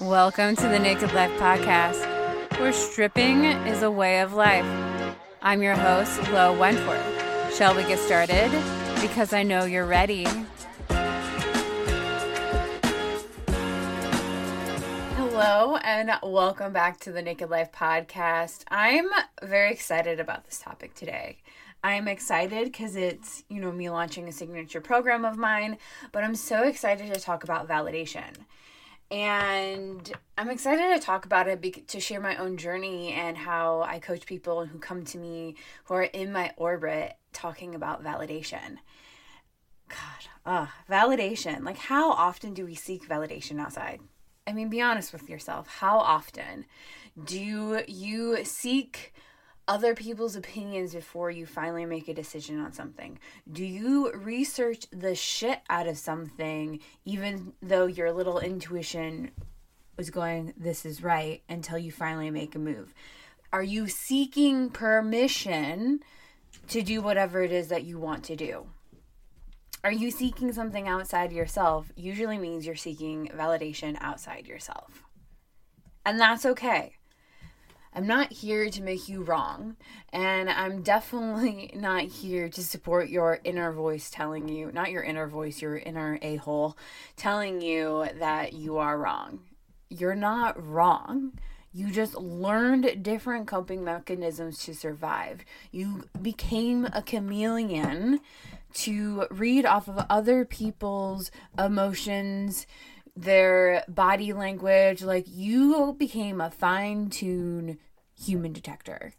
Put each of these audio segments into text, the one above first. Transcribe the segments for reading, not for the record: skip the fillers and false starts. Welcome to the Naked Life podcast, where stripping is a way of life. I'm your host, Lo Wentworth. Shall we get started? Because I know you're ready. Hello and welcome back to the Naked Life podcast. I'm very excited about this topic today. I'm excited because it's, me launching a signature program of mine, but I'm so excited to talk about validation. And I'm excited to talk about it, to share my own journey and how I coach people who come to me who are in my orbit talking about validation. Validation. Like, how often do we seek validation outside? I mean, be honest with yourself. How often do you seek other people's opinions before you finally make a decision on something? Do you research the shit out of something, even though your little intuition was going, this is right, until you finally make a move? Are you seeking permission to do whatever it is that you want to do? Are you seeking something outside yourself? Usually means you're seeking validation outside yourself. And that's okay. I'm not here to make you wrong, and I'm definitely not here to support your inner voice telling you, not your inner voice, your inner a-hole, telling you that you are wrong. You're not wrong. You just learned different coping mechanisms to survive. You became a chameleon to read off of other people's emotions, their body language. Like, you became a fine-tuned human detector,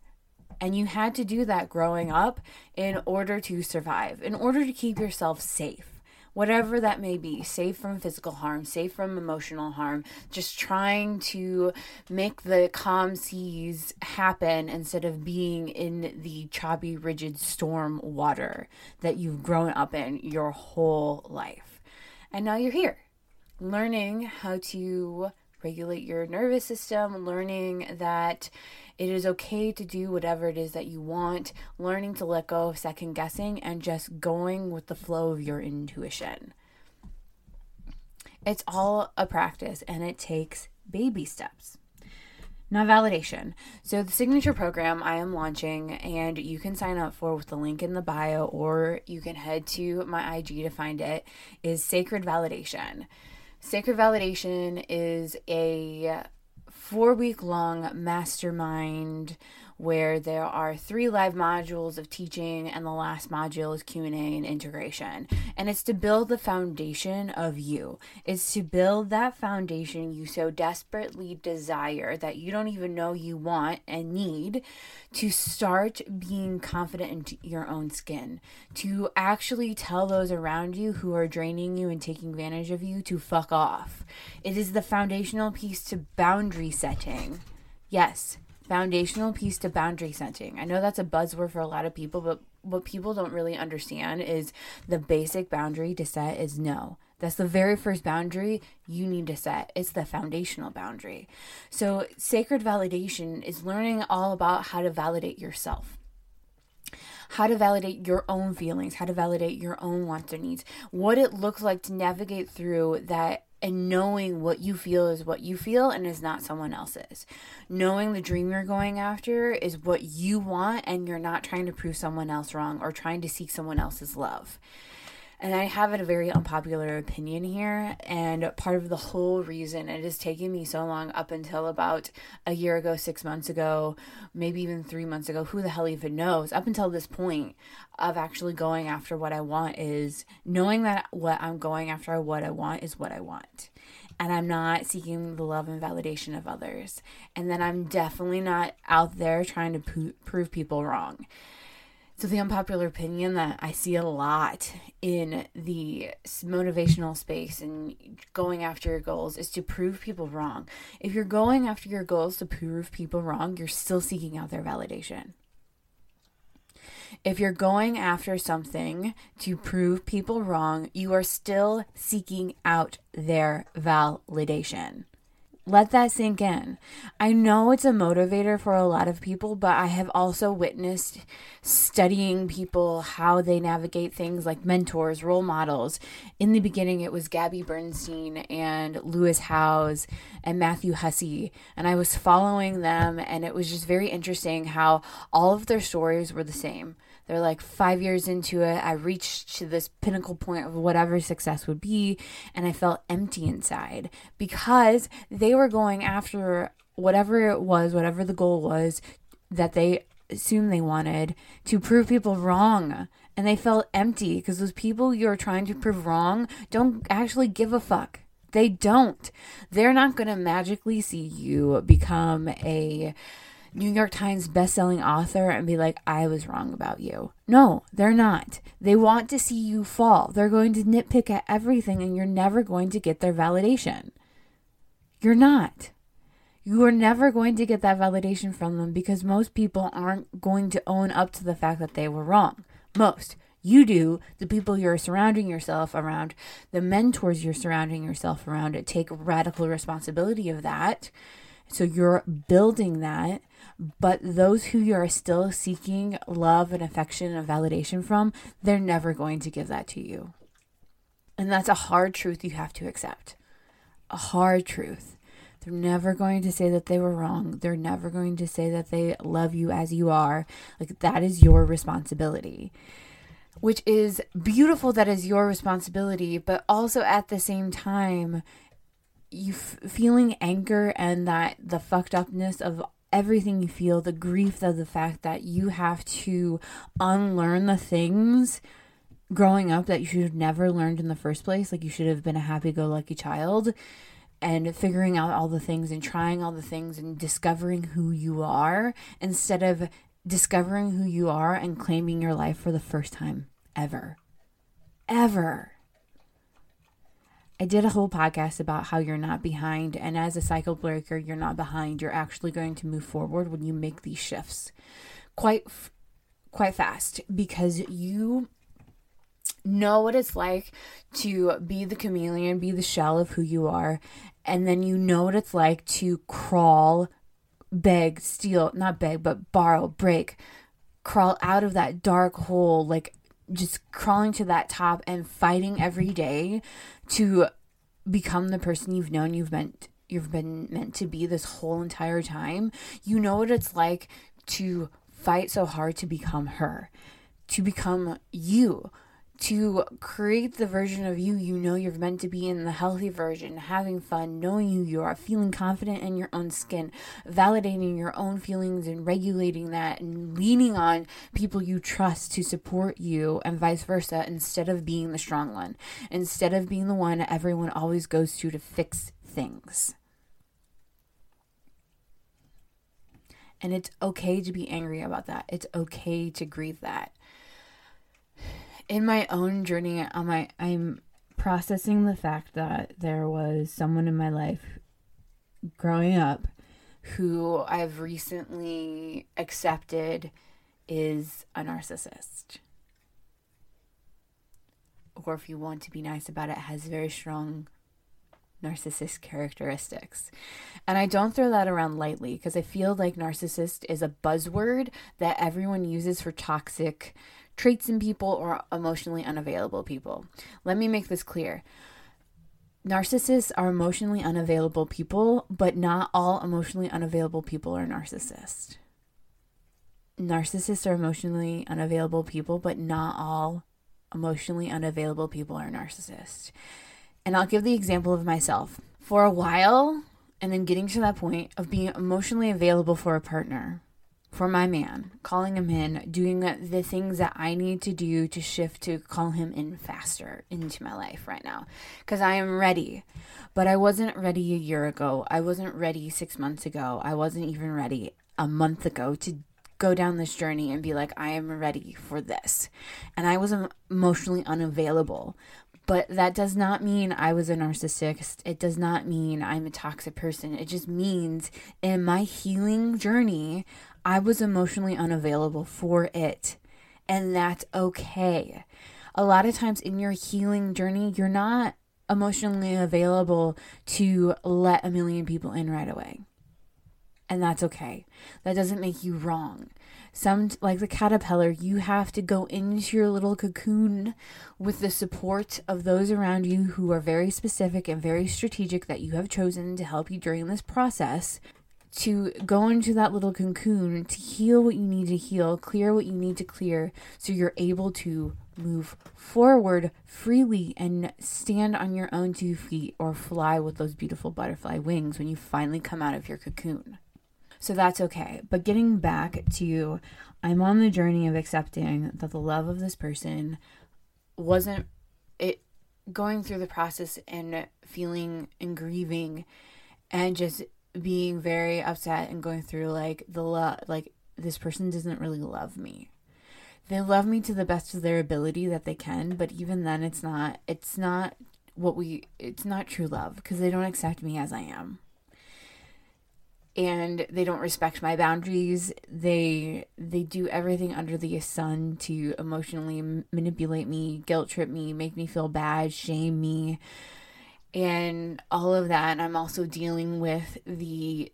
and you had to do that growing up in order to survive, in order to keep yourself safe, whatever that may be, safe from physical harm, safe from emotional harm, just trying to make the calm seas happen instead of being in the choppy, rigid storm water that you've grown up in your whole life. And now you're here, learning how to regulate your nervous system, learning that it is okay to do whatever it is that you want, learning to let go of second guessing and just going with the flow of your intuition. It's all a practice, and it takes baby steps. Now, validation. So the signature program I am launching, and you can sign up for with the link in the bio, or you can head to my IG to find it, is Sacred Validation. Sacred Validation is a 4-week-long mastermind where there are 3 live modules of teaching, and the last module is Q&A and integration. And it's to build the foundation of you. It's to build that foundation you so desperately desire that you don't even know you want and need, to start being confident in your own skin, to actually tell those around you who are draining you and taking advantage of you to fuck off. It is the foundational piece to boundary setting. Yes, foundational piece to boundary setting. I know that's a buzzword for a lot of people, but what people don't really understand is the basic boundary to set is no. That's the very first boundary you need to set. It's the foundational boundary. So Sacred Validation is learning all about how to validate yourself, how to validate your own feelings, how to validate your own wants and needs, what it looks like to navigate through that, and knowing what you feel is what you feel and is not someone else's. Knowing the dream you're going after is what you want, and you're not trying to prove someone else wrong or trying to seek someone else's love. And I have a very unpopular opinion here, and part of the whole reason it has taken me so long, up until about a year ago, 6 months ago, maybe even 3 months ago, who the hell even knows, up until this point of actually going after what I want, is knowing that what I'm going after, what I want, is what I want. And I'm not seeking the love and validation of others. And then I'm definitely not out there trying to prove people wrong. So the unpopular opinion that I see a lot in the motivational space and going after your goals is to prove people wrong. If you're going after your goals to prove people wrong, you're still seeking out their validation. If you're going after something to prove people wrong, you are still seeking out their validation. Let that sink in. I know it's a motivator for a lot of people, but I have also witnessed studying people, how they navigate things like mentors, role models. In the beginning, it was Gabby Bernstein and Lewis Howes and Matthew Hussey, and I was following them, and it was just very interesting how all of their stories were the same. They're like, 5 years into it, I reached to this pinnacle point of whatever success would be, and I felt empty inside because they were going after whatever it was, whatever the goal was that they assumed they wanted, to prove people wrong. And they felt empty because those people you're trying to prove wrong don't actually give a fuck. They don't. They're not going to magically see you become a New York Times best-selling author and be like, I was wrong about you. No, they're not. They want to see you fall. They're going to nitpick at everything, and you're never going to get their validation. You're not. You are never going to get that validation from them because most people aren't going to own up to the fact that they were wrong. Most. You do. The people you're surrounding yourself around, the mentors you're surrounding yourself around, take radical responsibility of that. So you're building that, but those who you're still seeking love and affection and validation from, they're never going to give that to you. And that's a hard truth you have to accept. A hard truth. They're never going to say that they were wrong. They're never going to say that they love you as you are. Like, that is your responsibility. Which is beautiful that is your responsibility, but also at the same time, you feeling anger and that the fucked upness of everything you feel, the grief of the fact that you have to unlearn the things growing up that you should have never learned in the first place. Like, you should have been a happy-go-lucky child, and figuring out all the things and trying all the things and discovering who you are instead of discovering who you are and claiming your life for the first time ever. Ever. I did a whole podcast about how you're not behind, and as a cycle breaker, you're not behind. You're actually going to move forward when you make these shifts quite fast, because you know what it's like to be the chameleon, be the shell of who you are, and then you know what it's like to crawl, beg, steal, not beg, but borrow, break, crawl out of that dark hole, like just crawling to that top and fighting every day to become the person you've known you've been meant to be this whole entire time. You know what it's like to fight so hard to become her, to become you, to create the version of you know you're meant to be in, the healthy version, having fun, knowing who you are, feeling confident in your own skin, validating your own feelings and regulating that, and leaning on people you trust to support you, and vice versa, instead of being the strong one, instead of being the one everyone always goes to fix things. And it's okay to be angry about that. It's okay to grieve that. In my own journey, I'm processing the fact that there was someone in my life growing up who I've recently accepted is a narcissist. Or, if you want to be nice about it, has very strong narcissist characteristics. And I don't throw that around lightly, because I feel like narcissist is a buzzword that everyone uses for toxic traits in people or emotionally unavailable people. Let me make this clear. Narcissists are emotionally unavailable people, but not all emotionally unavailable people are narcissists. Narcissists are emotionally unavailable people, but not all emotionally unavailable people are narcissists. And I'll give the example of myself. For a while, and then getting to that point of being emotionally available for a partner, for my man, calling him in, doing the things that I need to do to shift to call him in faster into my life right now, because I am ready. But I wasn't ready a year ago. I wasn't ready 6 months ago. I wasn't even ready a month ago to go down this journey and be like, I am ready for this. And I was emotionally unavailable. But that does not mean I was a narcissist. It does not mean I'm a toxic person. It just means in my healing journey, I was emotionally unavailable for it. And that's okay. A lot of times in your healing journey, you're not emotionally available to let 1 million people in right away. And that's okay. That doesn't make you wrong. Some, like the caterpillar, you have to go into your little cocoon with the support of those around you who are very specific and very strategic that you have chosen to help you during this process, to go into that little cocoon, to heal what you need to heal, clear what you need to clear, so you're able to move forward freely and stand on your own 2 feet or fly with those beautiful butterfly wings when you finally come out of your cocoon. So that's okay. But getting back to, I'm on the journey of accepting that the love of this person wasn't it, going through the process and feeling and grieving and just being very upset and going through this person doesn't really love me. They love me to the best of their ability that they can, but even then it's not true love, because they don't accept me as I am. And they don't respect my boundaries. They do everything under the sun to emotionally manipulate me, guilt trip me, make me feel bad, shame me, and all of that. And I'm also dealing with the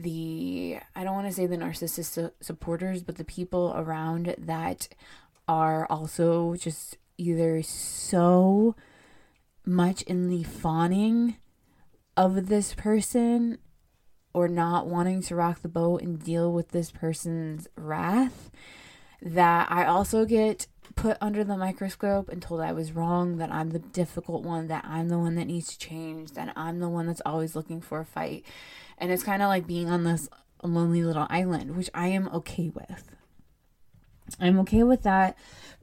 I don't want to say the narcissist supporters, but the people around that are also just either so much in the fawning of this person, or not wanting to rock the boat and deal with this person's wrath, that I also get put under the microscope and told I was wrong, that I'm the difficult one, that I'm the one that needs to change, that I'm the one that's always looking for a fight. And it's kind of like being on this lonely little island, which I am okay with. I'm okay with that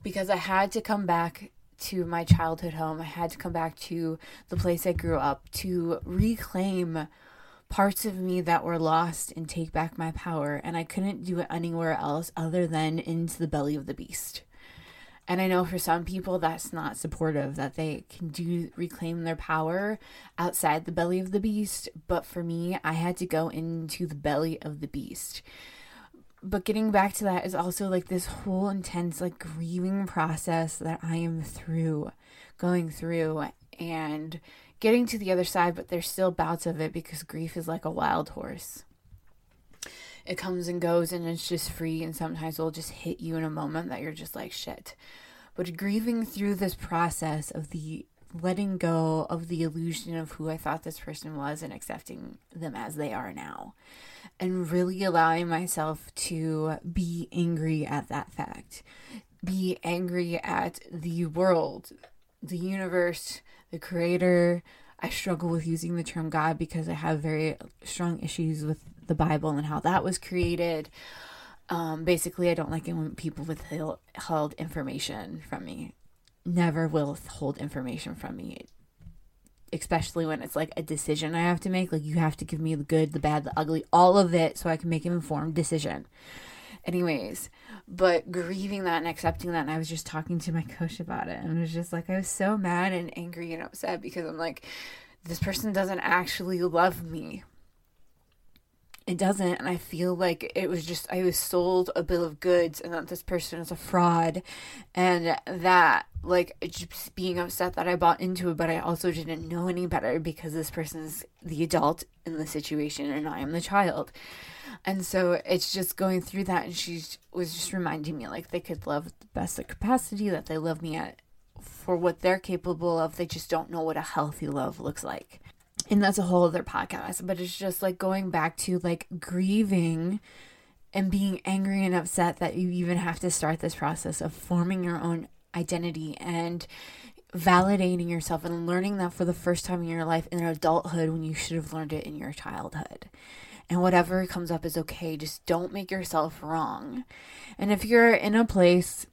because I had to come back to my childhood home. I had to come back to the place I grew up to reclaim parts of me that were lost and take back my power, and I couldn't do it anywhere else other than into the belly of the beast. And I know for some people that's not supportive, that they can reclaim their power outside the belly of the beast, but for me, I had to go into the belly of the beast. But getting back to that is also like this whole intense grieving process that I am going through and getting to the other side, but there's still bouts of it, because grief is like a wild horse. It comes and goes, and it's just free, and sometimes it'll just hit you in a moment that you're just like, shit. But grieving through this process of the letting go of the illusion of who I thought this person was and accepting them as they are now, and really allowing myself to be angry at that fact, be angry at the world, the universe, the creator. I struggle with using the term God because I have very strong issues with the Bible and how that was created. Basically, I don't like it when people withhold information from me. Never will withhold information from me, especially when it's like a decision I have to make. Like, you have to give me the good, the bad, the ugly, all of it, so I can make an informed decision. Anyways, but grieving that and accepting that, and I was just talking to my coach about it, and it was just like, I was so mad and angry and upset because I'm like, this person doesn't actually love me. It doesn't, and I feel like it was just, I was sold a bill of goods, and that this person is a fraud, and that, just being upset that I bought into it, but I also didn't know any better because this person's the adult in the situation, and I am the child. And so it's just going through that, and she was just reminding me, they could love the best of capacity, that they love me for what they're capable of. They just don't know what a healthy love looks like. And that's a whole other podcast. But it's just going back to grieving and being angry and upset that you even have to start this process of forming your own identity and validating yourself and learning that for the first time in your life in adulthood when you should have learned it in your childhood. And whatever comes up is okay. Just don't make yourself wrong. And if you're in a place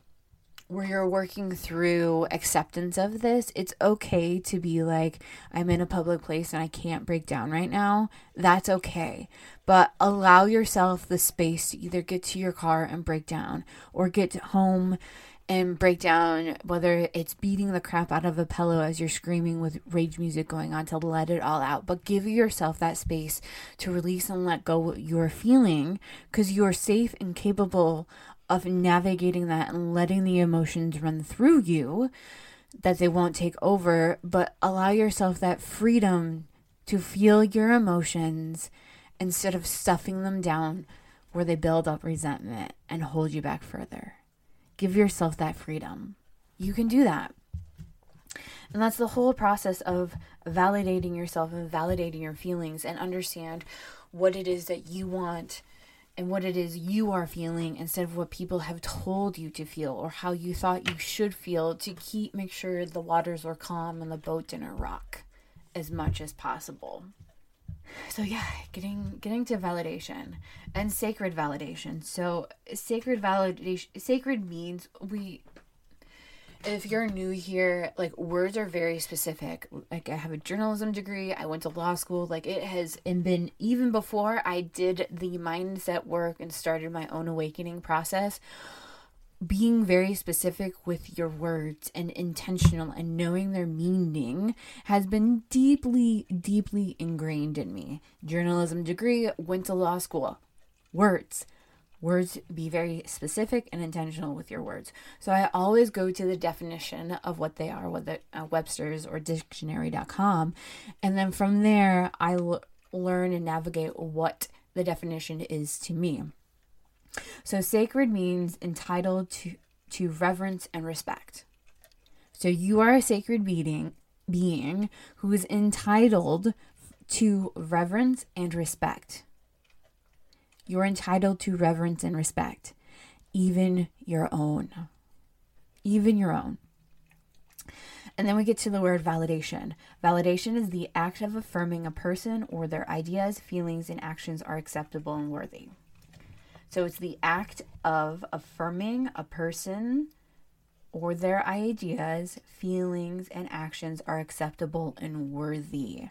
where you're working through acceptance of this, it's okay to be I'm in a public place and I can't break down right now. That's okay. But allow yourself the space to either get to your car and break down, or get home and break down, whether it's beating the crap out of a pillow as you're screaming with rage music going on, to let it all out. But give yourself that space to release and let go what you're feeling, because you're safe and capable of navigating that and letting the emotions run through you that they won't take over, but allow yourself that freedom to feel your emotions instead of stuffing them down where they build up resentment and hold you back further. Give yourself that freedom. You can do that. And that's the whole process of validating yourself and validating your feelings, and understand what it is that you want and what it is you are feeling instead of what people have told you to feel or how you thought you should feel to make sure the waters were calm and the boat didn't rock as much as possible. So yeah, getting to validation and sacred validation. So sacred means if you're new here, like, words are very specific. Like, I have a journalism degree. I went to law school. Like, it has been, even before I did the mindset work and started my own awakening process, being very specific with your words and intentional and knowing their meaning has been deeply, deeply ingrained in me. Journalism degree, went to law school. Words. Words, be very specific and intentional with your words. So I always go to the definition of what they are, whether Webster's or dictionary.com. And then from there, I learn and navigate what the definition is to me. So sacred means entitled to reverence and respect. So you are a sacred being who is entitled to reverence and respect. You're entitled to reverence and respect, even your own. Even your own. And then we get to the word validation. Validation is the act of affirming a person or their ideas, feelings, and actions are acceptable and worthy. So it's the act of affirming a person or their ideas, feelings, and actions are acceptable and worthy.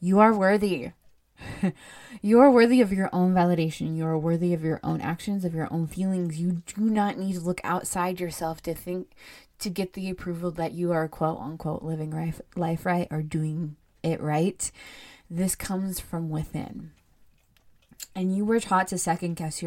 You are worthy. You are worthy of your own validation. You are worthy of your own actions, of your own feelings. You do not need to look outside yourself to get the approval that you are, quote unquote, living life right or doing it right. This comes from within. And you were taught to second guess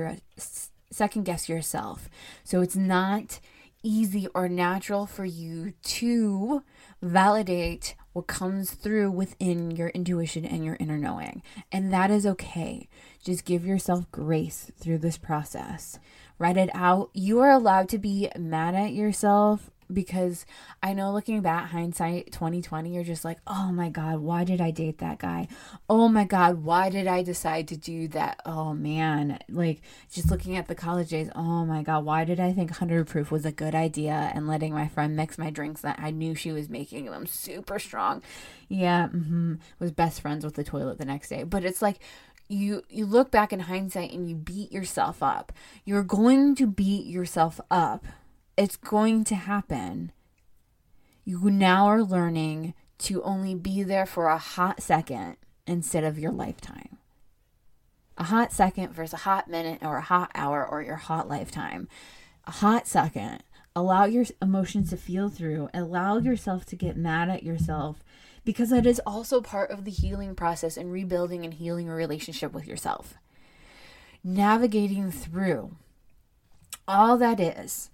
yourself. So it's not easy or natural for you to validate what comes through within your intuition and your inner knowing. And that is okay. Just give yourself grace through this process. Write it out. You are allowed to be mad at yourself, because I know, looking back, hindsight 2020, you're just like, oh my God, why did I date that guy? Oh my God, why did I decide to do that? Oh man, like, just looking at the college days, oh my God, why did I think 100 proof was a good idea and letting my friend mix my drinks that I knew she was making them super strong? Yeah, was best friends with the toilet the next day. But it's like, you look back in hindsight and you beat yourself up. You're going to beat yourself up. It's going to happen. You now are learning to only be there for a hot second instead of your lifetime. A hot second versus a hot minute or a hot hour or your hot lifetime. A hot second. Allow your emotions to feel through. Allow yourself to get mad at yourself, because that is also part of the healing process and rebuilding and healing a relationship with yourself. Navigating through all that is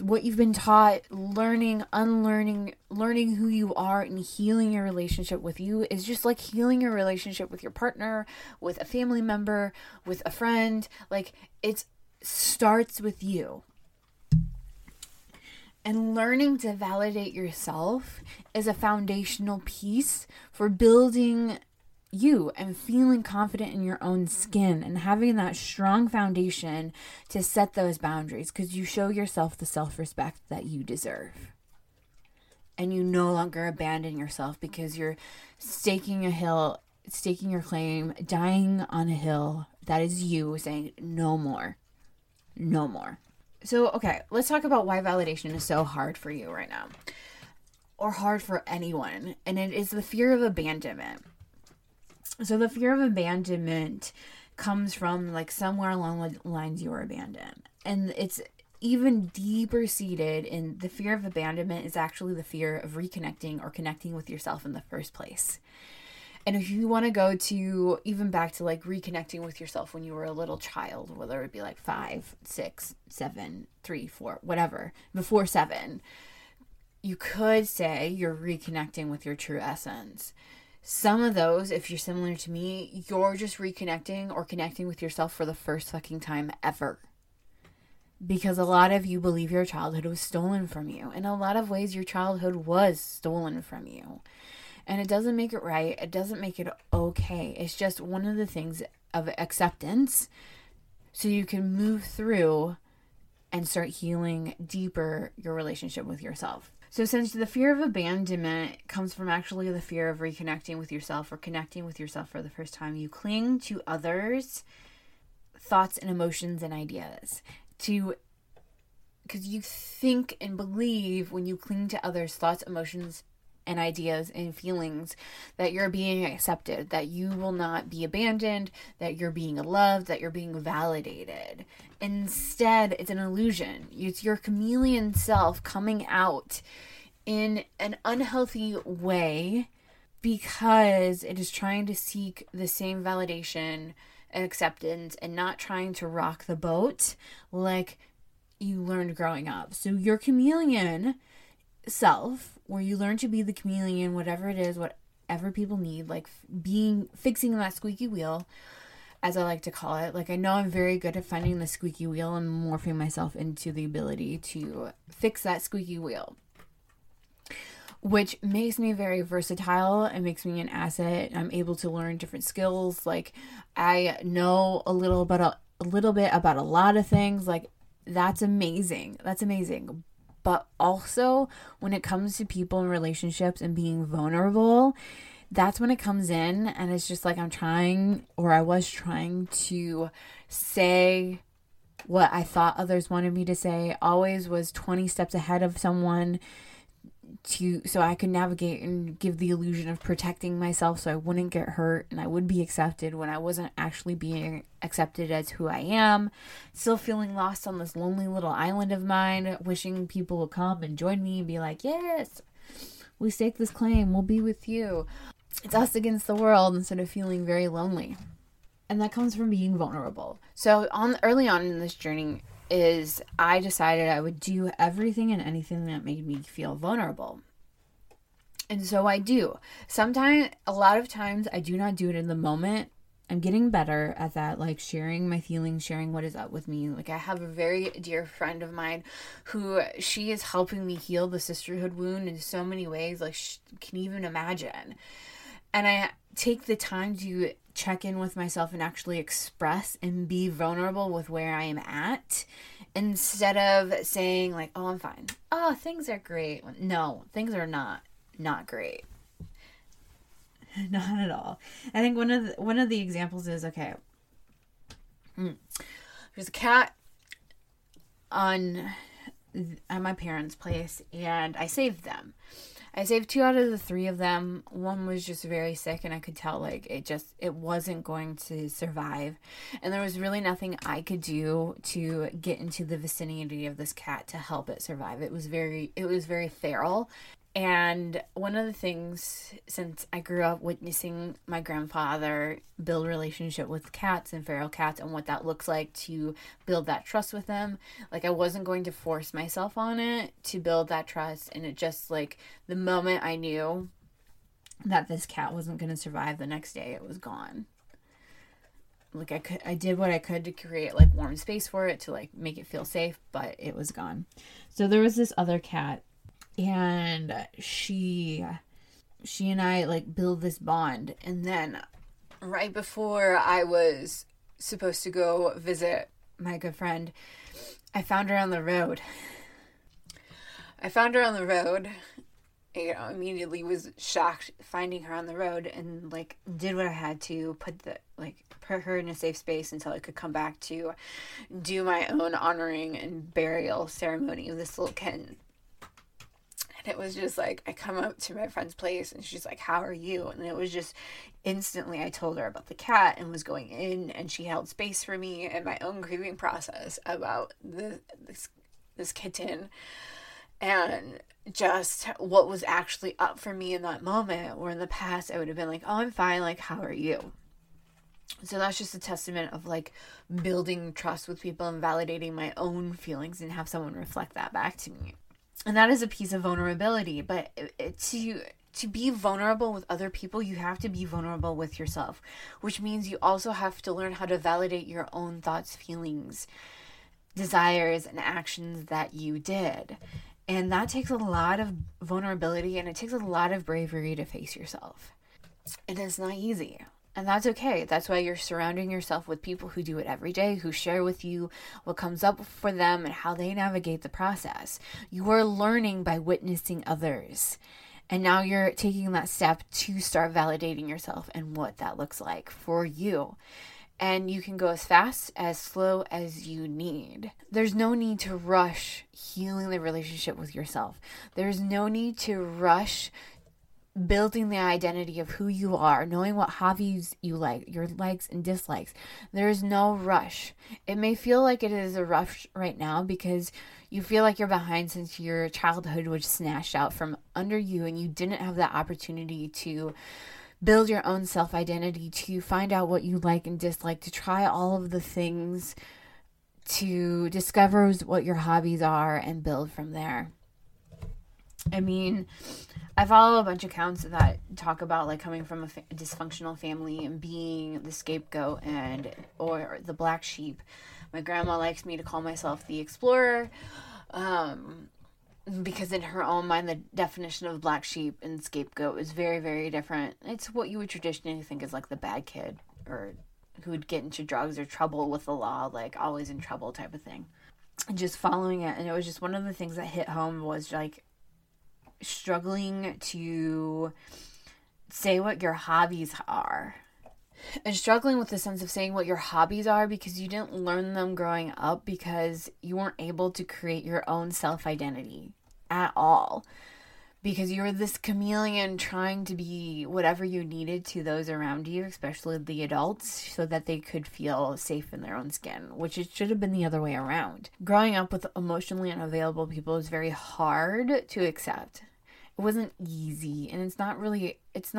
what you've been taught, learning, unlearning, learning who you are, and healing your relationship with you is just like healing your relationship with your partner, with a family member, with a friend. Like, it starts with you. And learning to validate yourself is a foundational piece for building you and feeling confident in your own skin and having that strong foundation to set those boundaries, because you show yourself the self-respect that you deserve. And you no longer abandon yourself because you're staking your claim, dying on a hill. That is you saying no more, no more. So, okay, let's talk about why validation is so hard for you right now, or hard for anyone. And it is the fear of abandonment. So the fear of abandonment comes from, like, somewhere along the lines you were abandoned. And it's even deeper seated in the fear of abandonment is actually the fear of reconnecting or connecting with yourself in the first place. And if you want to go to even back to, like, reconnecting with yourself when you were a little child, whether it be like 5, 6, 7, 3, 4, whatever, before 7, you could say you're reconnecting with your true essence. Some of those, if you're similar to me, you're just reconnecting or connecting with yourself for the first fucking time ever. Because a lot of you believe your childhood was stolen from you. In a lot of ways, your childhood was stolen from you. And it doesn't make it right. It doesn't make it okay. It's just one of the things of acceptance. So you can move through and start healing deeper your relationship with yourself. So since the fear of abandonment comes from actually the fear of reconnecting with yourself or connecting with yourself for the first time, you cling to others' thoughts and emotions and ideas. Because you think and believe when you cling to others' thoughts, emotions, and ideas and feelings that you're being accepted, that you will not be abandoned, that you're being loved, that you're being validated. Instead, it's an illusion. It's your chameleon self coming out in an unhealthy way because it is trying to seek the same validation and acceptance and not trying to rock the boat like you learned growing up. So your chameleon self, where you learn to be the chameleon, whatever it is, whatever people need, like fixing that squeaky wheel, as I like to call it. Like, I know I'm very good at finding the squeaky wheel and morphing myself into the ability to fix that squeaky wheel, which makes me very versatile and makes me an asset. I'm able to learn different skills. Like, I know a little bit about a lot of things. Like, that's amazing. That's amazing. But also, when it comes to people and relationships and being vulnerable, that's when it comes in, and it's just like I was trying to say what I thought others wanted me to say. Always was 20 steps ahead of someone so I could navigate and give the illusion of protecting myself so I wouldn't get hurt and I would be accepted when I wasn't actually being accepted as who I am. Still feeling lost on this lonely little island of mine, wishing people would come and join me and be like, yes, we stake this claim, we'll be with you. It's us against the world, instead of feeling very lonely. And that comes from being vulnerable. So early on in this journey, I decided I would do everything and anything that made me feel vulnerable. And so I do. Sometimes, a lot of times, I do not do it in the moment. I'm getting better at that, like sharing my feelings, sharing what is up with me. Like, I have a very dear friend of mine who, she is helping me heal the sisterhood wound in so many ways, like can even imagine. And I take the time to check in with myself and actually express and be vulnerable with where I am at, instead of saying like, oh, I'm fine. Oh, things are great. No, things are not great. Not at all. I think one of the examples is, okay, there's a cat at my parents' place, and I saved them. I saved 2 out of the 3 of them. One was just very sick, and I could tell, like, it wasn't going to survive. And there was really nothing I could do to get into the vicinity of this cat to help it survive. It was very feral. And one of the things, since I grew up witnessing my grandfather build a relationship with cats and feral cats and what that looks like to build that trust with them, like, I wasn't going to force myself on it to build that trust. And it just, like, the moment I knew that this cat wasn't going to survive, the next day it was gone. Like, I did what I could to create, like, warm space for it to, like, make it feel safe, but it was gone. So there was this other cat. And she and I, like, build this bond. And then right before I was supposed to go visit my good friend, I found her on the road. You know, immediately was shocked finding her on the road, and, like, did what I had to, put her in a safe space until I could come back to do my own honoring and burial ceremony of this little kitten. And it was just like, I come up to my friend's place and she's like, how are you? And it was just instantly, I told her about the cat and was going in, and she held space for me and my own grieving process about this kitten, and just what was actually up for me in that moment, where in the past I would have been like, oh, I'm fine. Like, how are you? So that's just a testament of, like, building trust with people and validating my own feelings and have someone reflect that back to me. And that is a piece of vulnerability. But to be vulnerable with other people, you have to be vulnerable with yourself, which means you also have to learn how to validate your own thoughts, feelings, desires, and actions that you did. And that takes a lot of vulnerability, and it takes a lot of bravery to face yourself. And it's not easy. And that's okay. That's why you're surrounding yourself with people who do it every day, who share with you what comes up for them and how they navigate the process. You are learning by witnessing others. And now you're taking that step to start validating yourself and what that looks like for you. And you can go as fast, as slow as you need. There's no need to rush healing the relationship with yourself. There's no need to rush building the identity of who you are, knowing what hobbies you like, your likes and dislikes. There is no rush. It may feel like it is a rush right now because you feel like you're behind since your childhood was snatched out from under you and you didn't have that opportunity to build your own self-identity, to find out what you like and dislike, to try all of the things, to discover what your hobbies are and build from there. I mean, I follow a bunch of accounts that talk about like coming from a dysfunctional family and being the scapegoat or the black sheep. My grandma likes me to call myself the explorer, because in her own mind, the definition of black sheep and scapegoat is very, very different. It's what you would traditionally think is like the bad kid or who would get into drugs or trouble with the law, like always in trouble type of thing. And just following it. And it was just one of the things that hit home was like, struggling to say what your hobbies are and struggling with the sense of saying what your hobbies are because you didn't learn them growing up because you weren't able to create your own self-identity at all because you were this chameleon trying to be whatever you needed to those around you, especially the adults, so that they could feel safe in their own skin, which it should have been the other way around. Growing up with emotionally unavailable people is very hard to accept. It wasn't easy, and it's not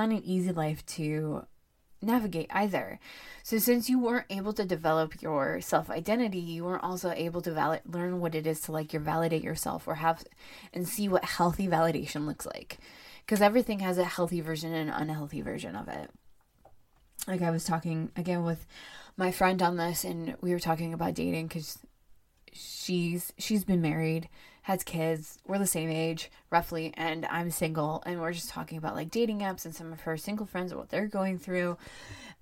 an easy life to navigate either. So since you weren't able to develop your self-identity, you weren't also able to learn what it is to like your validate yourself or have and see what healthy validation looks like. Because everything has a healthy version and an unhealthy version of it. Like I was talking again with my friend on this, and we were talking about dating because she's been married, has kids, we're the same age roughly, and I'm single, and we're just talking about like dating apps and some of her single friends and what they're going through.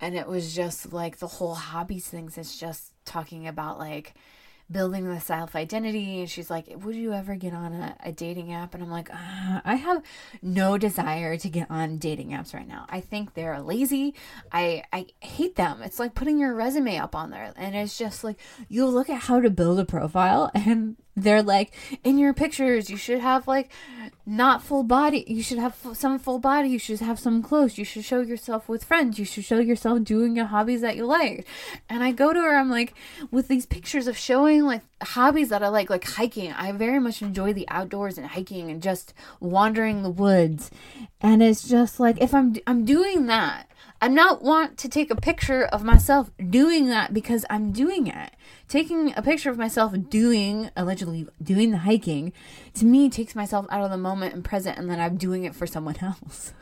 And it was just like the whole hobbies things, it's just talking about like building the self-identity. And she's like, would you ever get on a dating app? And I'm like, I have no desire to get on dating apps right now. I think they're lazy. I hate them. It's like putting your resume up on there. And it's just like, you look at how to build a profile and they're like, in your pictures, you should have like not full body. You should have some full body. You should have some clothes. You should show yourself with friends. You should show yourself doing your hobbies that you like. And I go to her, I'm like, with these pictures of showing like hobbies that I like hiking. I very much enjoy the outdoors and hiking and just wandering the woods. And it's just like, if I'm doing that, I'm not want to take a picture of myself doing that because I'm doing it. Taking a picture of myself allegedly doing the hiking, to me takes myself out of the moment and present, and then I'm doing it for someone else.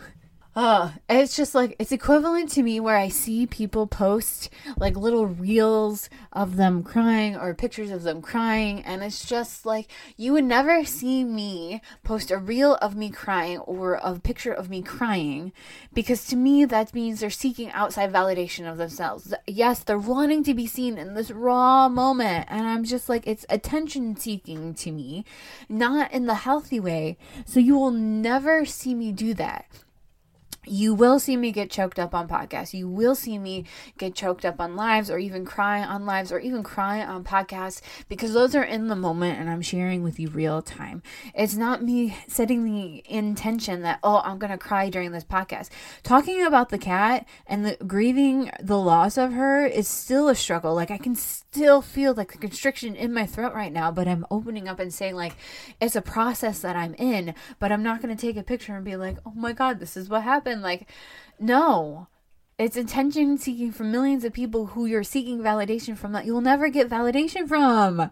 It's just like, it's equivalent to me where I see people post like little reels of them crying or pictures of them crying. And it's just like, you would never see me post a reel of me crying or a picture of me crying, because to me, that means they're seeking outside validation of themselves. Yes, they're wanting to be seen in this raw moment. And I'm just like, it's attention seeking to me, not in the healthy way. So you will never see me do that. You will see me get choked up on podcasts. You will see me get choked up on lives, or even cry on lives, or even cry on podcasts, because those are in the moment and I'm sharing with you real time. It's not me setting the intention that, oh, I'm going to cry during this podcast. Talking about the cat and the grieving the loss of her is still a struggle. Like I can still feel like the constriction in my throat right now, but I'm opening up and saying like, it's a process that I'm in, but I'm not going to take a picture and be like, oh my God, this is what happened. Like, no, it's attention seeking from millions of people who you're seeking validation from that you'll never get validation from.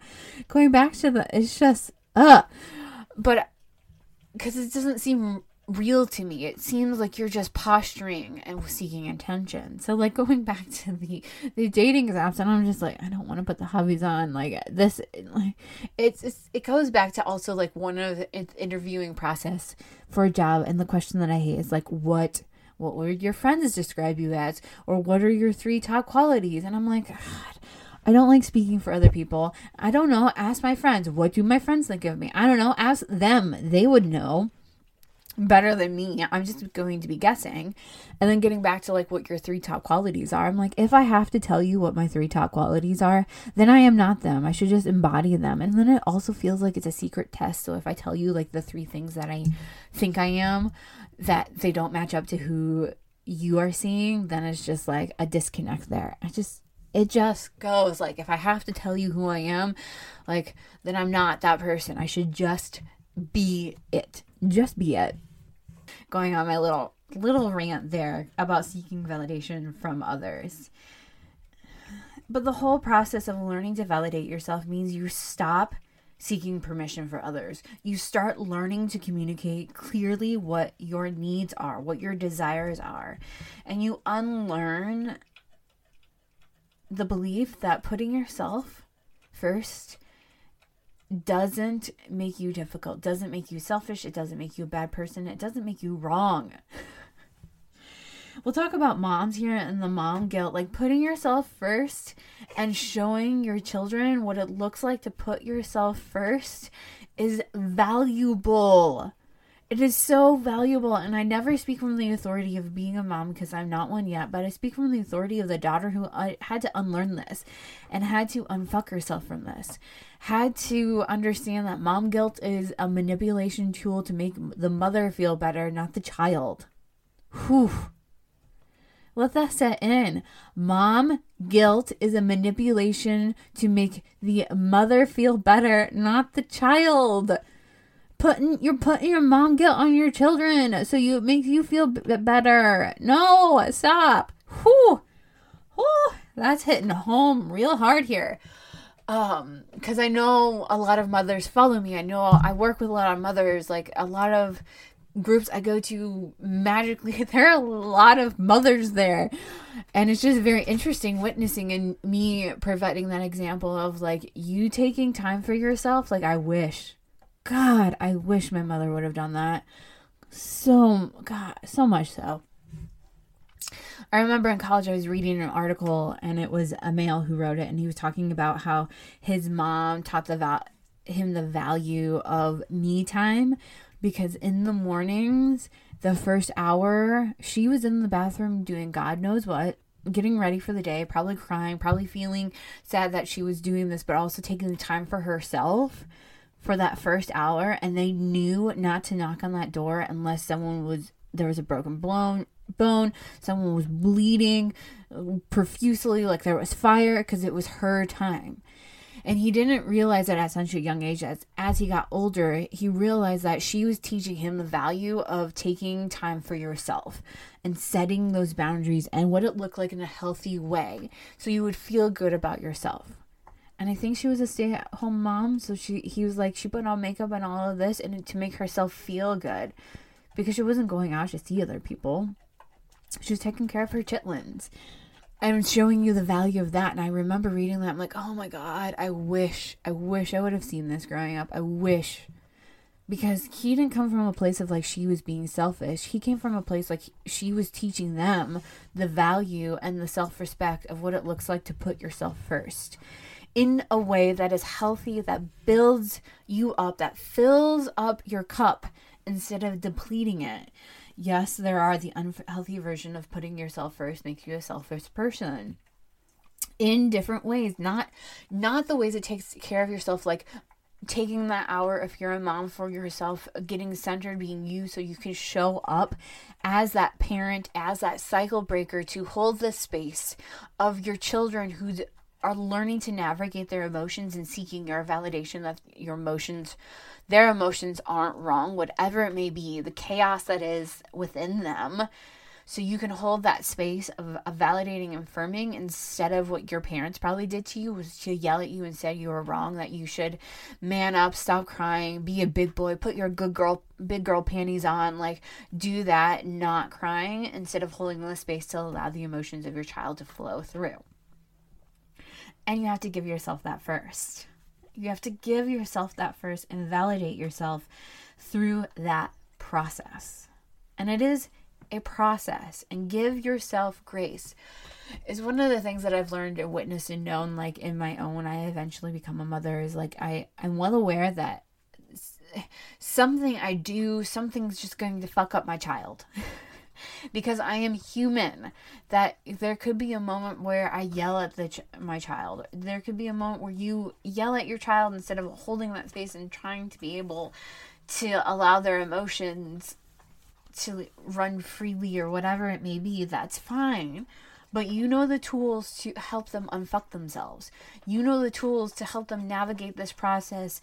Going back to it's just, but because it doesn't seem real to me. It seems like you're just posturing and seeking attention. So, like, going back to the dating apps, and I'm just like, I don't want to put the hobbies on like this. Like, it goes back to also like one of the interviewing process for a job, and the question that I hate is like, what would your friends describe you as, or what are your 3 top qualities? And I'm like, God, I don't like speaking for other people. I don't know. Ask my friends. What do my friends think of me? I don't know. Ask them. They would know better than me. I'm just going to be guessing. And then getting back to like what your 3 top qualities are. I'm like, if I have to tell you what my 3 top qualities are, then I am not them. I should just embody them. And then it also feels like it's a secret test. So if I tell you like the 3 things that I think I am, that they don't match up to who you are seeing, then it's just like a disconnect there. It just goes like, if I have to tell you who I am, like, then I'm not that person. I should just be it. Just be it. Going on my little rant there about seeking validation from others. But the whole process of learning to validate yourself means you stop seeking permission for others. You start learning to communicate clearly what your needs are, what your desires are. And you unlearn the belief that putting yourself first doesn't make you difficult, doesn't make you selfish, it doesn't make you a bad person, it doesn't make you wrong. We'll talk about moms here and the mom guilt, like putting yourself first and showing your children what it looks like to put yourself first is valuable. It is so valuable, and I never speak from the authority of being a mom because I'm not one yet, but I speak from the authority of the daughter who had to unlearn this and had to unfuck herself from this, had to understand that mom guilt is a manipulation tool to make the mother feel better, not the child. Whew. Let that set in. Mom guilt is a manipulation to make the mother feel better, not the child. You're putting your mom guilt on your children so it makes you feel better. No, stop. Whew. That's hitting home real hard here. Because I know a lot of mothers follow me. I know I work with a lot of mothers. Like a lot of groups I go to, magically, there are a lot of mothers there. And it's just very interesting witnessing and me providing that example of like you taking time for yourself. Like I wish my mother would have done that. So much so. I remember in college I was reading an article and it was a male who wrote it, and he was talking about how his mom taught him the value of me time, because in the mornings, the first hour, she was in the bathroom doing God knows what, getting ready for the day, probably crying, probably feeling sad that she was doing this, but also taking the time for herself for that first hour. And they knew not to knock on that door unless there was a broken bone, someone was bleeding profusely, like there was fire, because it was her time. And he didn't realize that at such a young age. As he got older, he realized that she was teaching him the value of taking time for yourself and setting those boundaries and what it looked like in a healthy way, so you would feel good about yourself. And I think she was a stay-at-home mom, so he was like, she put on makeup and all of this and to make herself feel good, because she wasn't going out to see other people. She was taking care of her chitlins and showing you the value of that. And I remember reading that. I'm like, oh my God, I wish I would have seen this growing up. I wish. Because he didn't come from a place of like she was being selfish. He came from a place like she was teaching them the value and the self-respect of what it looks like to put yourself first, in a way that is healthy, that builds you up, that fills up your cup instead of depleting it. Yes, there are the unhealthy version of putting yourself first makes you a selfish person in different ways, not the ways it takes care of yourself, like taking that hour if you're a mom for yourself, getting centered, being you, so you can show up as that parent, as that cycle breaker, to hold the space of your children who's are learning to navigate their emotions and seeking your validation that their emotions aren't wrong, whatever it may be, the chaos that is within them, So you can hold that space of validating and affirming instead of what your parents probably did to you, was to yell at you and say you were wrong, that you should man up, stop crying, be a big boy, put your good girl, big girl panties on, like do that, not crying, instead of holding the space to allow the emotions of your child to flow through. And you have to give yourself that first. You have to give yourself that first and validate yourself through that process. And it is a process, and give yourself grace is one of the things that I've learned and witnessed and known, like in my own, I eventually become a mother, is like, I'm well aware that something I do, something's just going to fuck up my child because I am human, that there could be a moment where I yell at my child. There could be a moment where you yell at your child instead of holding that space and trying to be able to allow their emotions to run freely or whatever it may be. That's fine. But you know the tools to help them unfuck themselves. You know the tools to help them navigate this process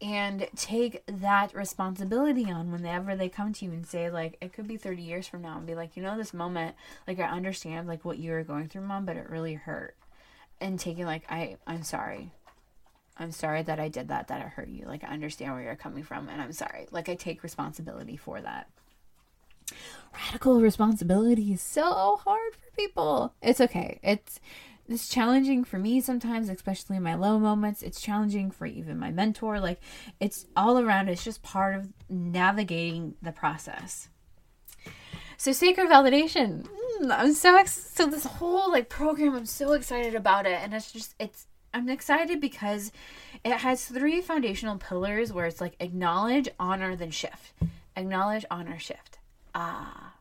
and take that responsibility on whenever they come to you and say, like, it could be 30 years from now, and be like, you know, this moment, like, I understand, like, what you were going through, Mom, but it really hurt. And taking, like, I'm sorry. I'm sorry that I did that, that it hurt you. Like, I understand where you're coming from, and I'm sorry. Like, I take responsibility for that. Radical responsibility is so hard for people. It's okay. It's challenging for me sometimes, especially in my low moments. It's challenging for even my mentor. Like, it's all around. It's just part of navigating the process. So sacred validation. I'm so excited. So this whole like program, I'm so excited about it. And I'm excited because it has three foundational pillars where it's like acknowledge, honor, then shift. Acknowledge, honor, shift. Ah,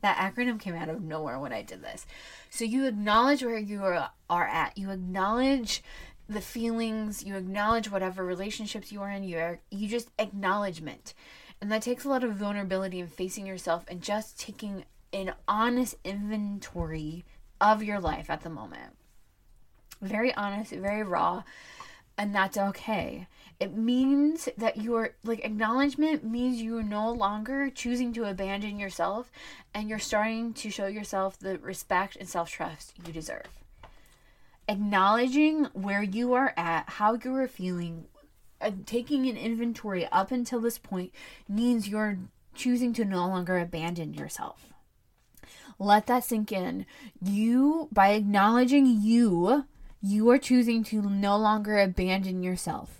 that acronym came out of nowhere when I did this. So you acknowledge where you are at. You acknowledge the feelings. You acknowledge whatever relationships you are in. You just acknowledgement. And that takes a lot of vulnerability and facing yourself and just taking an honest inventory of your life at the moment. Very honest, very raw. And that's okay. It means that you are, like, acknowledgement means you are no longer choosing to abandon yourself, and you're starting to show yourself the respect and self-trust you deserve. Acknowledging where you are at, how you are feeling, taking an inventory up until this point means you're choosing to no longer abandon yourself. Let that sink in. You, by acknowledging you are choosing to no longer abandon yourself.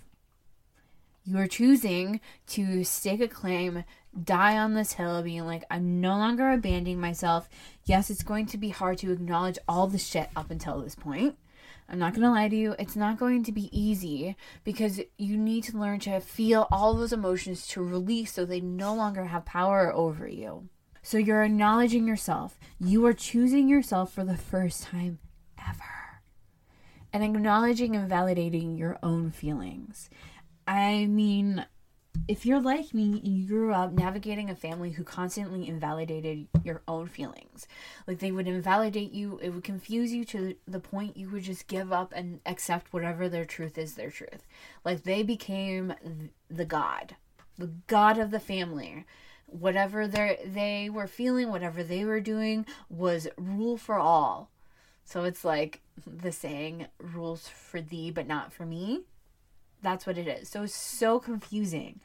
You are choosing to stake a claim, die on this hill, being like, I'm no longer abandoning myself. Yes, it's going to be hard to acknowledge all the shit up until this point. I'm not going to lie to you. It's not going to be easy because you need to learn to feel all those emotions to release so they no longer have power over you. So you're acknowledging yourself. You are choosing yourself for the first time ever. And acknowledging and validating your own feelings. I mean, if you're like me, you grew up navigating a family who constantly invalidated your own feelings. Like, they would invalidate you. It would confuse you to the point you would just give up and accept whatever their truth is their truth. Like, they became the God of the family. Whatever they were feeling, whatever they were doing was rule for all. So it's like the saying, rules for thee, but not for me. That's what it is. So it's so confusing.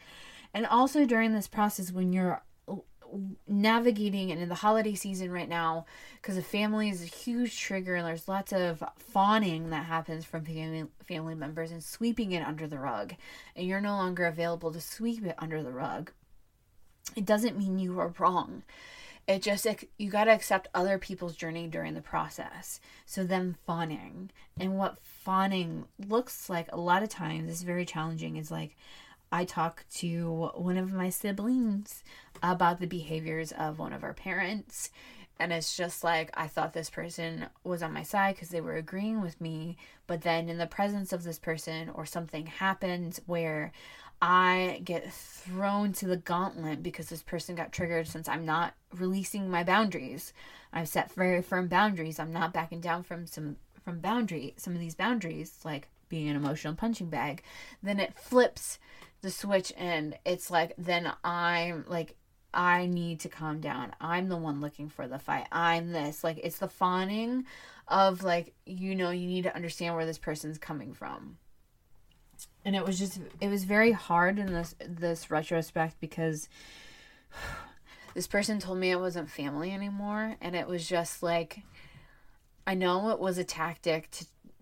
And also during this process, when you're navigating and in the holiday season right now, because a family is a huge trigger and there's lots of fawning that happens from family members and sweeping it under the rug. And you're no longer available to sweep it under the rug. It doesn't mean you are wrong. It just, you got to accept other people's journey during the process. So them fawning, and what fawning looks like a lot of times is very challenging. Is like, I talk to one of my siblings about the behaviors of one of our parents, and it's just like, I thought this person was on my side because they were agreeing with me, but then in the presence of this person or something happens where I get thrown to the gauntlet because this person got triggered since I'm not releasing my boundaries. I've set very firm boundaries. I'm not backing down from some of these boundaries, like being an emotional punching bag. Then it flips the switch and it's like, then I'm like, I need to calm down. I'm the one looking for the fight. I'm this. Like, it's the fawning of, like, you know, you need to understand where this person's coming from. And it was just, it was very hard in this retrospect because this person told me I wasn't family anymore. And it was just like, I know it was a tactic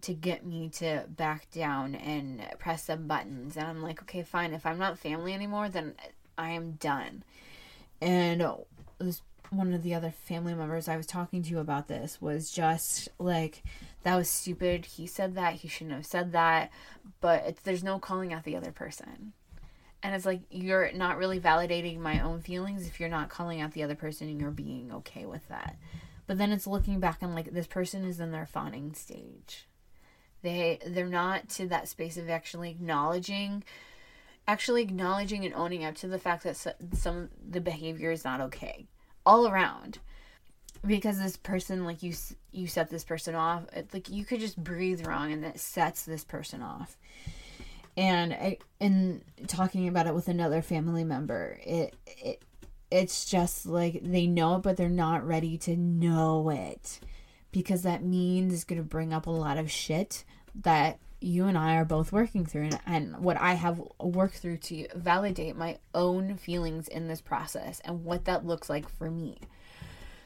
to get me to back down and press some buttons. And I'm like, okay, fine. If I'm not family anymore, then I am done. And this, one of the other family members I was talking to about this was just like, that was stupid. He said that. He shouldn't have said that. But there's no calling out the other person. And it's like, you're not really validating my own feelings if you're not calling out the other person and you're being okay with that. But then it's looking back and like, this person is in their fawning stage. They're not to that space of actually acknowledging and owning up to the fact that some the behavior is not okay all around. Because this person, like, you set this person off. It, like, you could just breathe wrong and that sets this person off. And in talking about it with another family member, it's just like, they know it, but they're not ready to know it, because that means it's going to bring up a lot of shit that you and I are both working through, and what I have worked through to validate my own feelings in this process and what that looks like for me.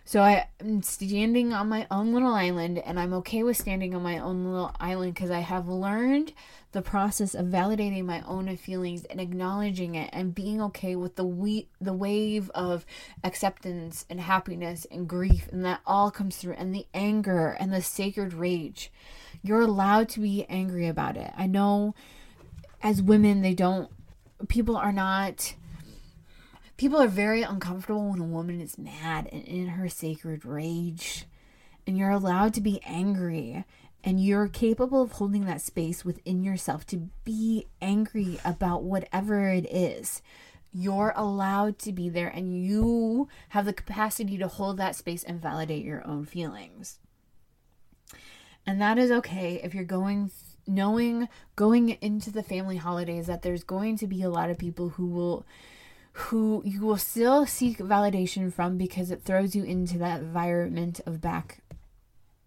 So I'm standing on my own little island, and I'm okay with standing on my own little island because I have learned the process of validating my own feelings and acknowledging it and being okay with the wave of acceptance and happiness and grief, and that all comes through, and the anger and the sacred rage. You're allowed to be angry about it. I know as women, people are very uncomfortable when a woman is mad and in her sacred rage, and you're allowed to be angry, and you're capable of holding that space within yourself to be angry about whatever it is. You're allowed to be there, and you have the capacity to hold that space and validate your own feelings. And that is okay if you're going into the family holidays that there's going to be a lot of people who you will still seek validation from, because it throws you into that environment of back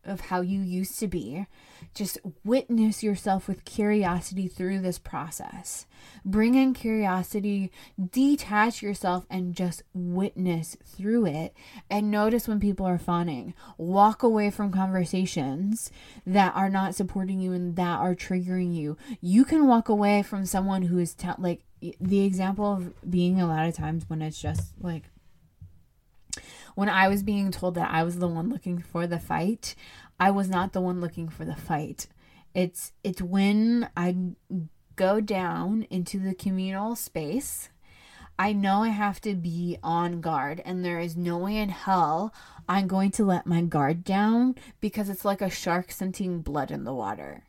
of how you used to be. Just witness yourself with curiosity through this process. Bring in curiosity, detach yourself, and just witness through it. And notice when people are fawning. Walk away from conversations that are not supporting you and that are triggering you. You can walk away from someone who is like, the example of being a lot of times when it's just like, when I was being told that I was the one looking for the fight, I was not the one looking for the fight. It's when I go down into the communal space, I know I have to be on guard, and there is no way in hell I'm going to let my guard down, because it's like a shark scenting blood in the water.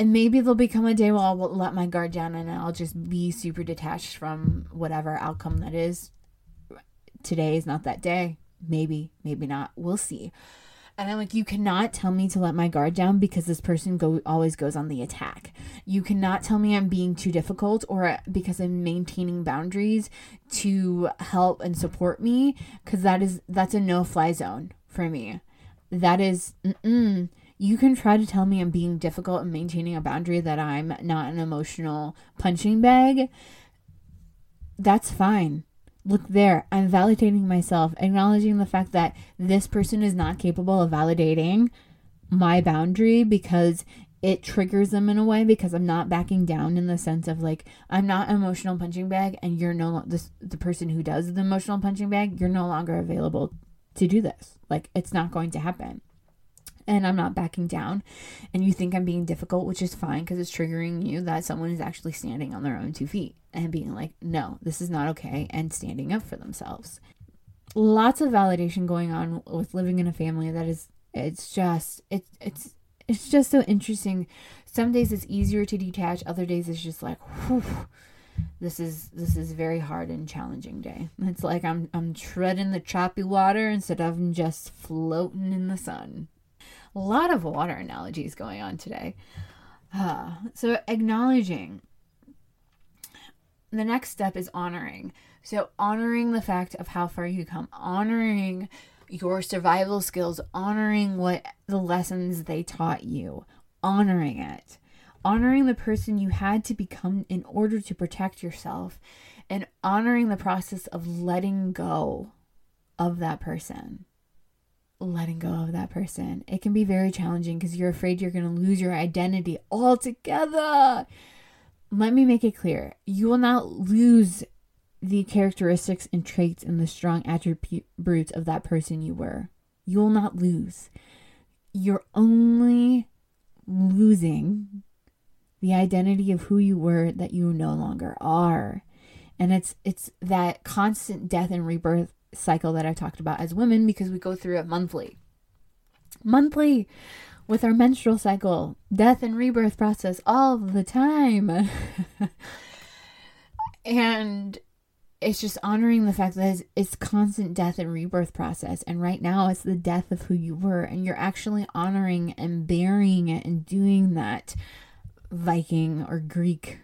And maybe there'll become a day where I'll let my guard down and I'll just be super detached from whatever outcome that is. Today is not that day. Maybe, maybe not. We'll see. And I'm like, you cannot tell me to let my guard down, because this person always goes on the attack. You cannot tell me I'm being too difficult, or because I'm maintaining boundaries to help and support me, because that's a no-fly zone for me. That is, You can try to tell me I'm being difficult and maintaining a boundary, that I'm not an emotional punching bag. That's fine. Look there. I'm validating myself, acknowledging the fact that this person is not capable of validating my boundary, because it triggers them in a way, because I'm not backing down in the sense of like, I'm not an emotional punching bag, and you're the person who does the emotional punching bag, you're no longer available to do this. Like, it's not going to happen. And I'm not backing down, and you think I'm being difficult, which is fine, because it's triggering you that someone is actually standing on their own 2 feet and being like, no, this is not okay, and standing up for themselves. Lots of validation going on with living in a family that is, it's just so interesting. Some days it's easier to detach. Other days it's just like, whew, this is very hard and challenging day. It's like I'm treading the choppy water instead of just floating in the sun. A lot of water analogies going on today. So acknowledging. The next step is honoring. So honoring the fact of how far you come, honoring your survival skills, honoring what the lessons they taught you, honoring it, honoring the person you had to become in order to protect yourself, and honoring the process of letting go of that person. Letting go of that person. It can be very challenging because you're afraid you're going to lose your identity altogether. Let me make it clear. You will not lose the characteristics and traits and the strong attributes of that person you were. You will not lose. You're only losing the identity of who you were that you no longer are. And it's that constant death and rebirth cycle that I've talked about as women, because we go through it monthly with our menstrual cycle, death and rebirth process all the time. And it's just honoring the fact that it's constant death and rebirth process. And right now it's the death of who you were, and you're actually honoring and burying it and doing that Viking or Greek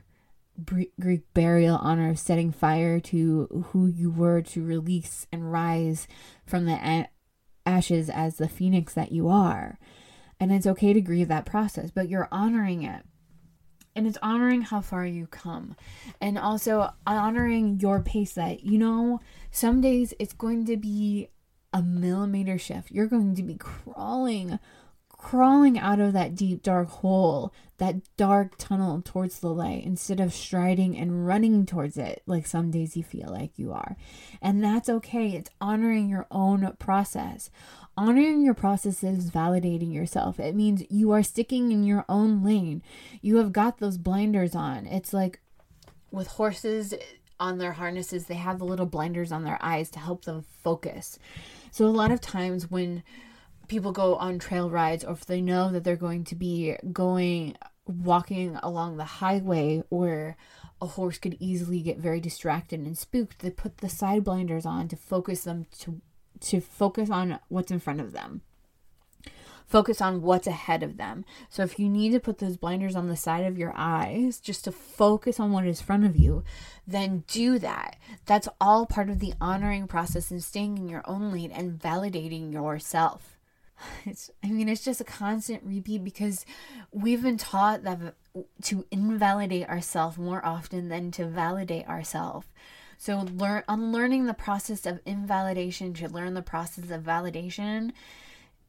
burial honor of setting fire to who you were to release and rise from the ashes as the phoenix that you are. And it's okay to grieve that process, but you're honoring it. And it's honoring how far you come, and also honoring your pace that, you know, some days it's going to be a millimeter shift. You're going to be crawling out of that deep, dark hole, that dark tunnel towards the light, instead of striding and running towards it like some days you feel like you are. And that's okay. It's honoring your own process. Honoring your process is validating yourself. It means you are sticking in your own lane. You have got those blinders on. It's like with horses on their harnesses, they have the little blinders on their eyes to help them focus. So a lot of times when people go on trail rides, or if they know that they're going to be walking along the highway where a horse could easily get very distracted and spooked, they put the side blinders on to focus them to focus on what's in front of them, focus on what's ahead of them. So if you need to put those blinders on the side of your eyes just to focus on what is in front of you, then do that. That's all part of the honoring process and staying in your own lane and validating yourself. It's just a constant repeat, because we've been taught that to invalidate ourselves more often than to validate ourselves. So unlearning the process of invalidation to learn the process of validation,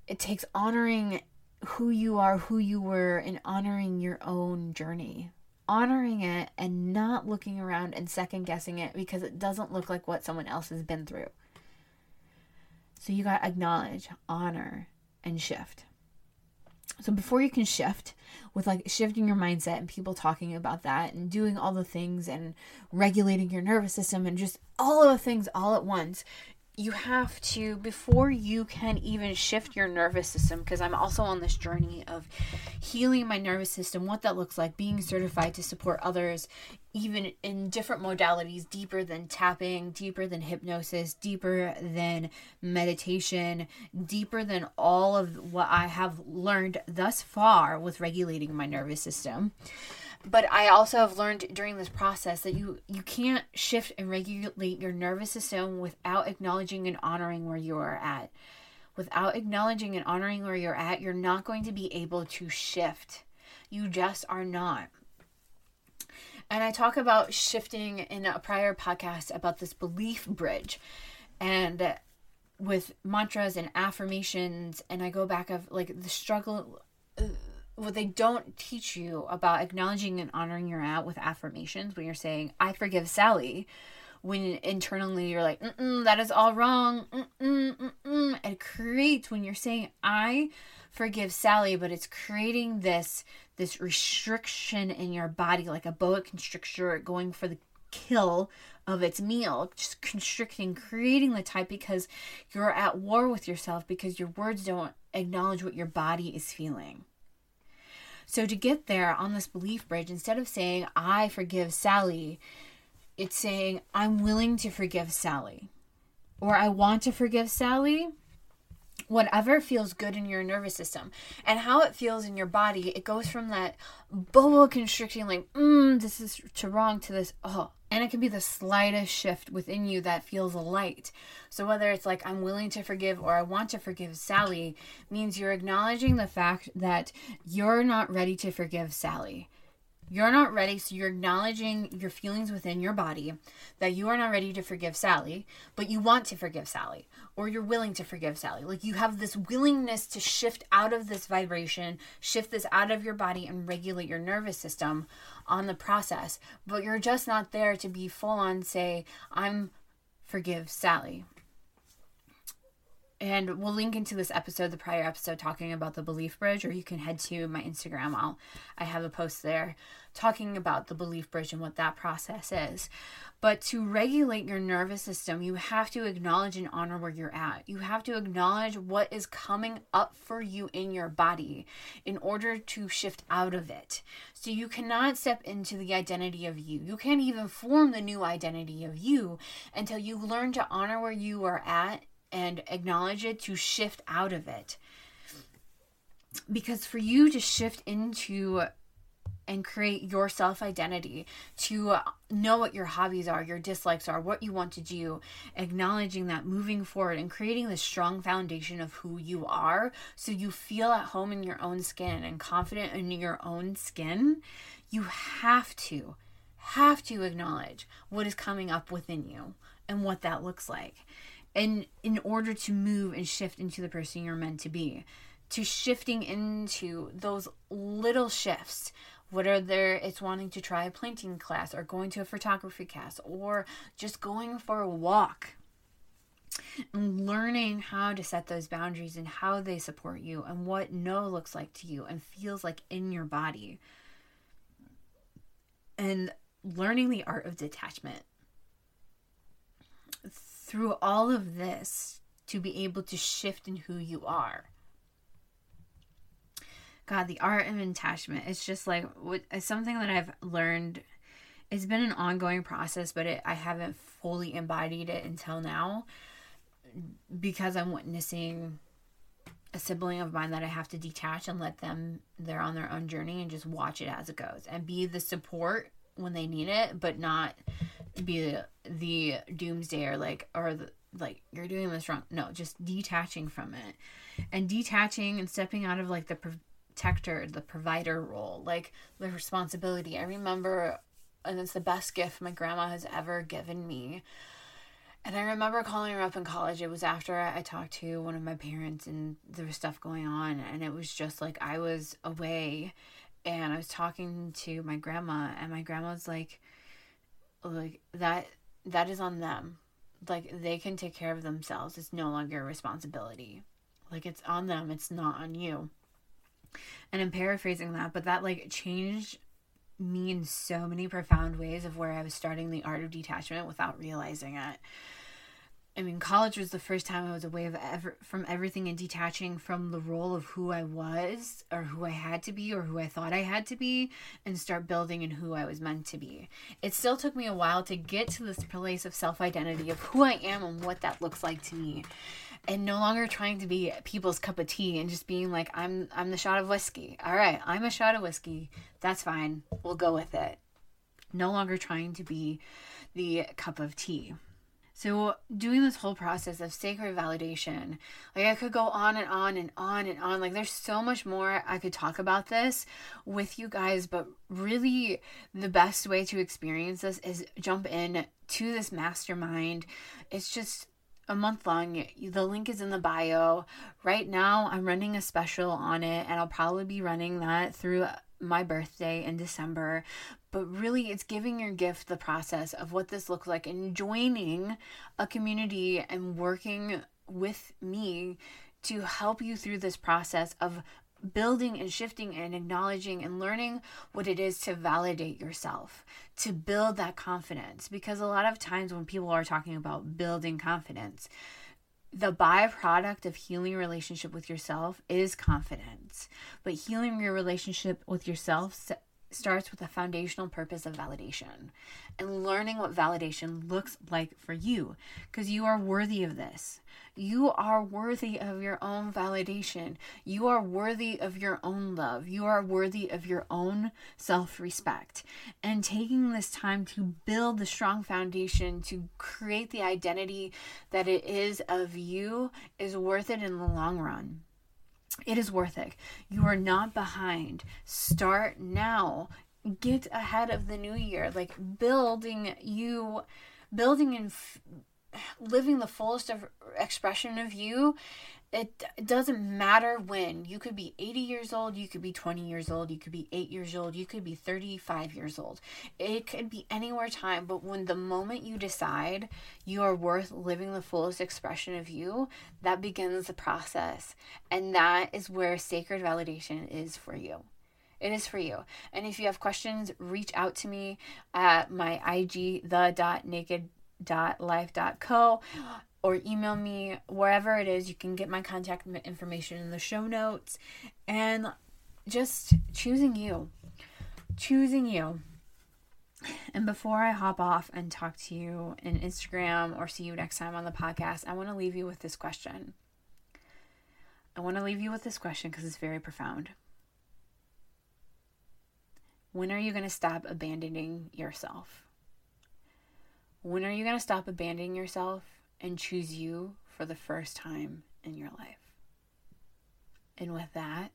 it takes honoring who you are, who you were, and honoring your own journey. Honoring it and not looking around and second guessing it because it doesn't look like what someone else has been through. So you got to acknowledge, honor, and shift. So before you can shift with like shifting your mindset and people talking about that and doing all the things and regulating your nervous system and just all of the things all at once, you have to, before you can even shift your nervous system, because I'm also on this journey of healing my nervous system, what that looks like, being certified to support others, even in different modalities, deeper than tapping, deeper than hypnosis, deeper than meditation, deeper than all of what I have learned thus far with regulating my nervous system. But I also have learned during this process that you can't shift and regulate your nervous system without acknowledging and honoring where you are at. Without acknowledging and honoring where you're at, you're not going to be able to shift. You just are not. And I talk about shifting in a prior podcast about this belief bridge and with mantras and affirmations. And I go back of like the struggle. What they don't teach you about acknowledging and honoring your out with affirmations, when you're saying, I forgive Sally, when internally you're like, that is all wrong. It creates, when you're saying, I forgive Sally, but it's creating this restriction in your body, like a boa constrictor going for the kill of its meal, just constricting, creating the type, because you're at war with yourself because your words don't acknowledge what your body is feeling. So to get there on this belief bridge, instead of saying, I forgive Sally, it's saying, I'm willing to forgive Sally, or I want to forgive Sally, whatever feels good in your nervous system. And how it feels in your body, it goes from that boa constricting, like, this is too wrong, to this, oh. And it can be the slightest shift within you that feels light. So whether it's like, I'm willing to forgive, or I want to forgive Sally, means you're acknowledging the fact that you're not ready to forgive Sally. You're not ready, so you're acknowledging your feelings within your body that you are not ready to forgive Sally, but you want to forgive Sally, or you're willing to forgive Sally. Like, you have this willingness to shift out of this vibration, shift this out of your body, and regulate your nervous system on the process, but you're just not there to be full on say, I'm forgive Sally. And we'll link into this episode, the prior episode, talking about the belief bridge, or you can head to my Instagram. I have a post there talking about the belief bridge and what that process is. But to regulate your nervous system, you have to acknowledge and honor where you're at. You have to acknowledge what is coming up for you in your body in order to shift out of it. So you cannot step into the identity of you. You can't even form the new identity of you until you learn to honor where you are at and acknowledge it, to shift out of it. Because for you to shift into and create your self-identity, to know what your hobbies are, your dislikes are, what you want to do, acknowledging that, moving forward, and creating this strong foundation of who you are, so you feel at home in your own skin and confident in your own skin, you have to acknowledge what is coming up within you and what that looks like. And in order to move and shift into the person you're meant to be, to shifting into those little shifts, whether it's wanting to try a planting class, or going to a photography class, or just going for a walk, and learning how to set those boundaries and how they support you and what no looks like to you and feels like in your body. And learning the art of detachment. Through all of this, to be able to shift in who you are. God, the art of attachment. It's just like, it's something that I've learned. It's been an ongoing process, but I haven't fully embodied it until now, because I'm witnessing a sibling of mine that I have to detach and let them, they're on their own journey, and just watch it as it goes and be the support when they need it, but not be the doomsdayer, like you're doing this wrong. No, just detaching from it, and detaching and stepping out of like the protector, the provider role, like the responsibility. I remember, and it's the best gift my grandma has ever given me. And I remember calling her up in college. It was after I talked to one of my parents and there was stuff going on, and it was just like, I was away and I was talking to my grandma, and my grandma's like that is on them. Like, they can take care of themselves. It's no longer a responsibility. Like, it's on them. It's not on you. And I'm paraphrasing that, but that like changed me in so many profound ways of where I was starting the art of detachment without realizing it. I mean, college was the first time I was away from everything and detaching from the role of who I was, or who I had to be, or who I thought I had to be, and start building in who I was meant to be. It still took me a while to get to this place of self-identity of who I am and what that looks like to me, and no longer trying to be people's cup of tea and just being like, I'm the shot of whiskey. All right, I'm a shot of whiskey. That's fine. We'll go with it. No longer trying to be the cup of tea. So doing this whole process of sacred validation, like, I could go on and on and on and on. Like, there's so much more I could talk about this with you guys, but really the best way to experience this is jump in to this mastermind. It's just a month long. The link is in the bio. Right now I'm running a special on it, and I'll probably be running that through my birthday in December, but really it's giving your gift the process of what this looks like, and joining a community and working with me to help you through this process of building and shifting and acknowledging and learning what it is to validate yourself, to build that confidence. Because a lot of times when people are talking about building confidence, the byproduct of healing your relationship with yourself is confidence. But healing your relationship with yourself starts with the foundational purpose of validation and learning what validation looks like for you, because you are worthy of this. You are worthy of your own validation. You are worthy of your own love. You are worthy of your own self-respect. And taking this time to build the strong foundation, to create the identity that it is of you, is worth it in the long run. It is worth it. You are not behind. Start now. Get ahead of the new year. Like building and living the fullest of expression of you. It doesn't matter when. You could be 80 years old. You could be 20 years old. You could be 8 years old. You could be 35 years old. It could be anywhere time. But when the moment you decide you are worth living the fullest expression of you, that begins the process. And that is where sacred validation is for you. It is for you. And if you have questions, reach out to me at my IG, the.naked.life.co. or email me, wherever it is. You can get my contact information in the show notes. And just choosing you. And before I hop off and talk to you in Instagram or see you next time on the podcast, I want to leave you with this question because it's very profound. When are you going to stop abandoning yourself? When are you going to stop abandoning yourself and choose you for the first time in your life? And with that,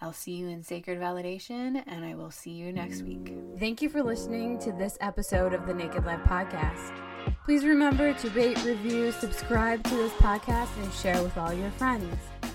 I'll see you in Sacred Validation, and I will see you next week. Thank you for listening to this episode of the Naked Life Podcast. Please remember to rate, review, subscribe to this podcast, and share with all your friends.